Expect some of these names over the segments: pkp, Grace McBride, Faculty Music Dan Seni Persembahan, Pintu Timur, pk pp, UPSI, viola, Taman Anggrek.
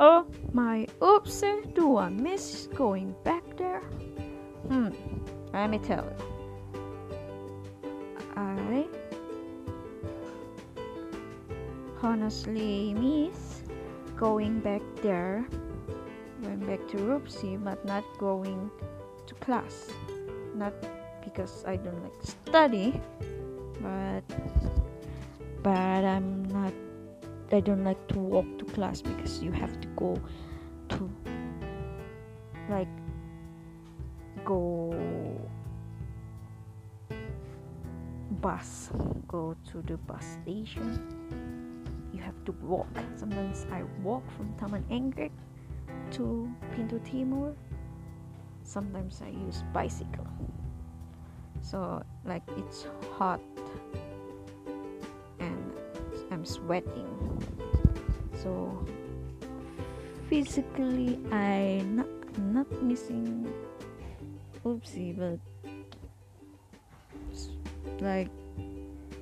Oh, my oops, do I miss going back there? Let me tell you. I honestly miss going back there. Went back to UPSI, but not going to class. Not because I don't like to study, but I'm not. I don't like to walk to class because you have to go to go to the bus station. You have to walk. Sometimes I walk from Taman Anggrek to Pintu Timur. Sometimes I use bicycle. So it's hot and I'm sweating. So physically I'm not missing UPSI, but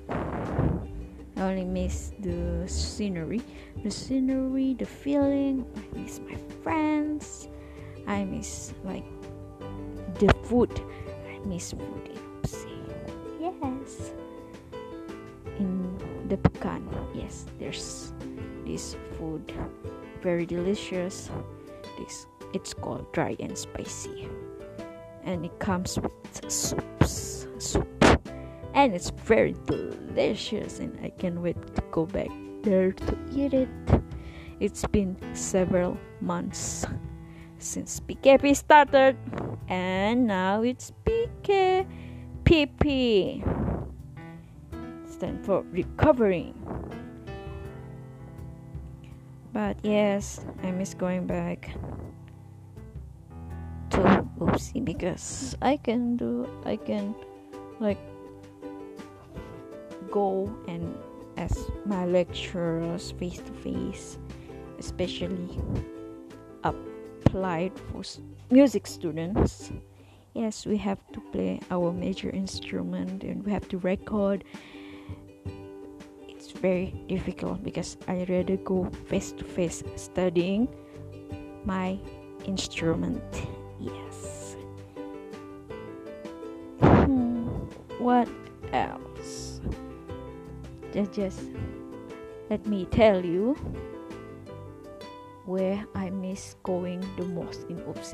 I only miss the scenery, the feeling. I miss my friends. I miss the food. I miss food in UPSI. Yes, in the pecan. Yes, there's this food, very delicious. It's called dry and spicy, and it comes with soup. And it's very delicious, and I can't wait to go back there to eat it. It's been several months since pkp started, and now it's pk pp. Stand for recovering. But yes, I miss going back to UPSI because I can go and ask my lecturers face to face, especially applied for music students. Yes, we have to play our major instrument and we have to record. It's very difficult because I rather go face to face studying my instrument. Yes. What else? Just let me tell you where I miss going the most in UPSI.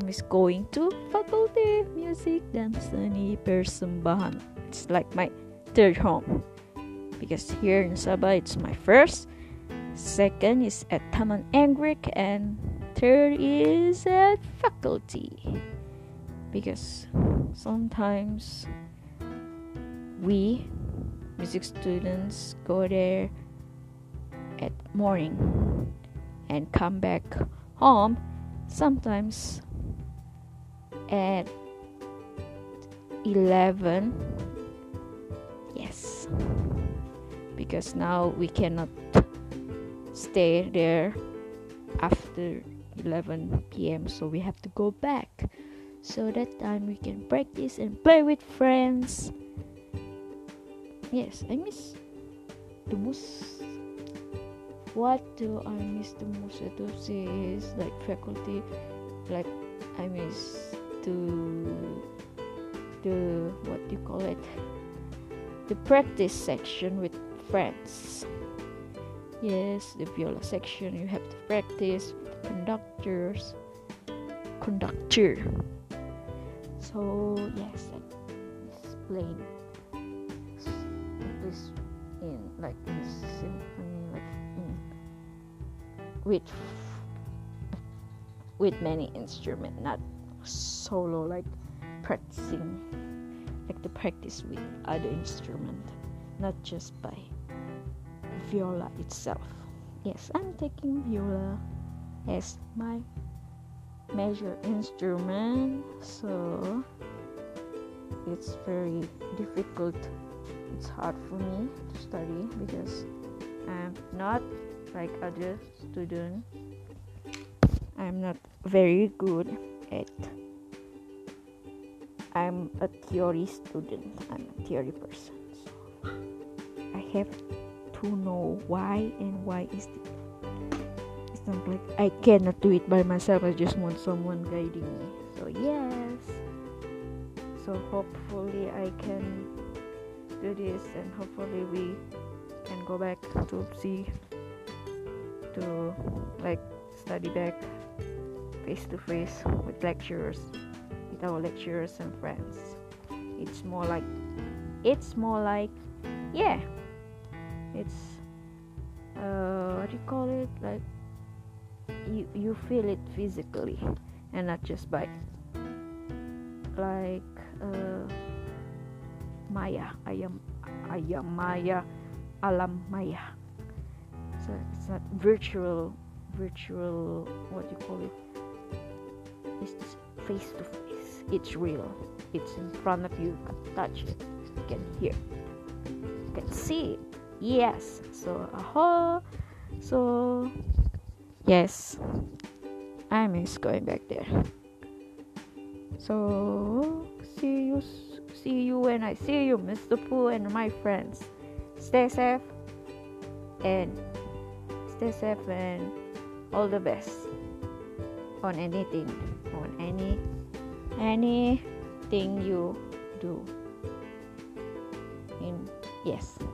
I miss going to Faculty Music Dan Seni Persembahan. It's my third home, because here in Sabah it's my first, second is at Taman Anggrek, and third is at Faculty, because sometimes we music students go there at morning and come back home sometimes at 11. Yes, because now we cannot stay there after 11 p.m. so we have to go back, so that time we can practice and play with friends. Yes, I miss the most. What do I miss the most at UPSI is faculty. I miss the practice section with friends. Yes, the viola section, you have to practice with the conductor. So yes, I miss playing. With many instruments, not solo, practicing, the practice with other instrument, not just by viola itself. Yes, I'm taking viola as my major instrument, so it's very difficult. It's hard for me to study because I'm not like other students. I'm not very good at. I'm a theory student. I'm a theory person. So I have to know why, and why is instinct, like I cannot do it by myself, I just want someone guiding me. So yes, so hopefully I can do this, and hopefully we can go back to UPSI to like study back face to face with lecturers, with our lecturers and friends. It's more like yeah, it's what do you call it, like you feel it physically and not just by like maya, alam maya. So it's not virtual, what do you call it, it's face to face, it's real, it's in front of you, you can touch it, you can hear, you can see it. Yes, so so yes, I miss going back there. So see you when I see you, Mr. Pooh and my friends. Stay safe and all the best on anything, on anything you do. Yes.